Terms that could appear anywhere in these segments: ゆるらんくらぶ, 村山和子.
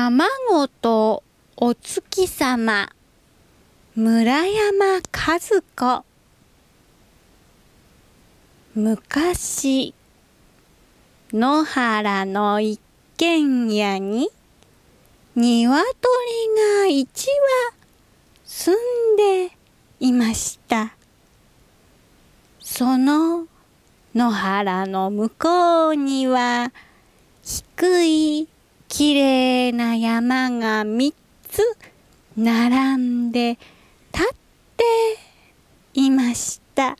卵とお月様、村山和子。昔、野原の一軒家に、鶏が一羽住んでいました。その野原の向こうには、低いきれいな山が3つ並んで立っていました。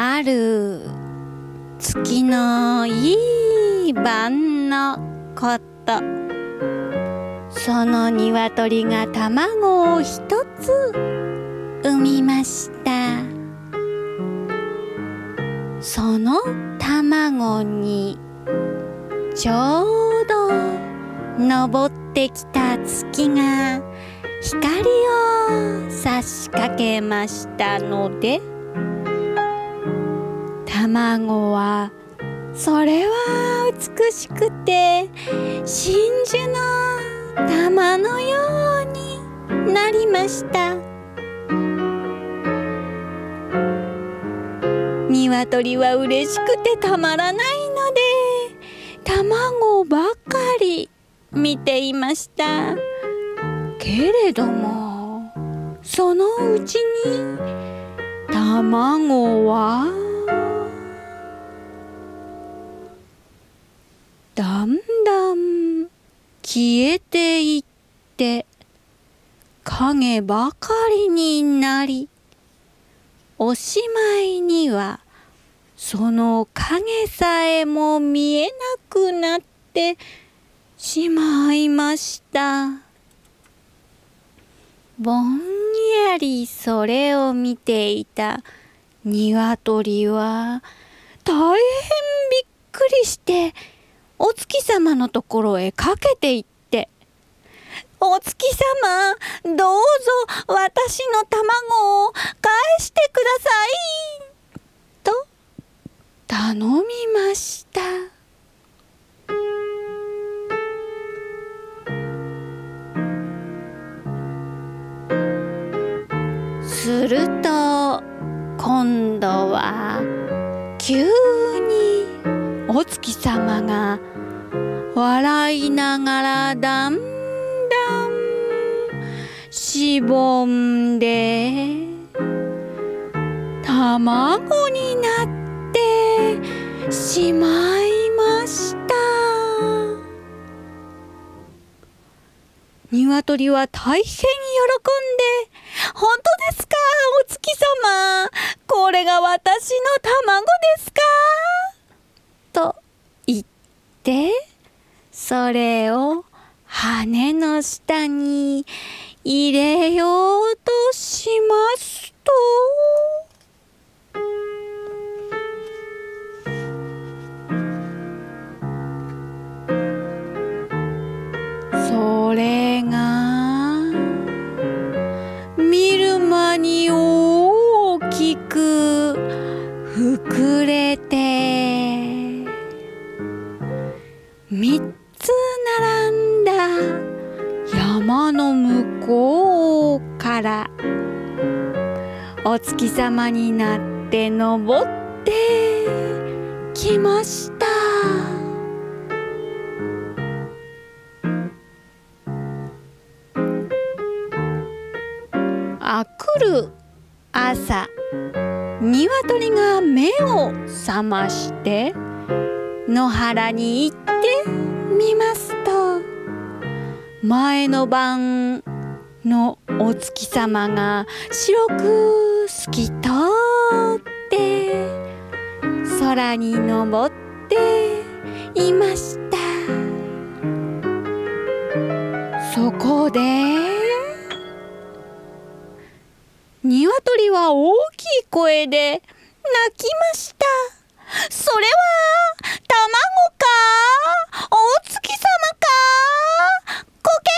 ある月のいい晩のこと、その鶏が卵を一つ産みました。その卵にちょうど昇ってきた月が光を差しかけましたので、卵はそれは美しくて真珠の玉のようになりました。鶏は嬉しくてたまらないので、卵ばかり見ていました。けれどもそのうちに卵はだんだん消えていって、影ばかりになり、おしまいにはその影さえも見えなくなってしまいました。ぼんやりそれを見ていた鶏は大変びっくりして、お月様のところへかけていって、お月様、どうぞ私の卵を返してくださいと頼みました。すると、今度は急にお月様が笑いながらだんだんしぼんで卵になってしまいました。鶏は大変喜んで、本当ですか、お月様、これが私の卵ですかと言って、それを羽の下に入れようとしますと、それが見る間に大きく膨れて、3つ並んだ山の向こうからお月様になって登ってきました。あくる朝、鶏が目を覚まして野原に行ってみますと、前の晩のお月様が白く透き通って空に昇っていました。そこで鶏は大きい声で泣きました。それは卵かお月様かこけこけ。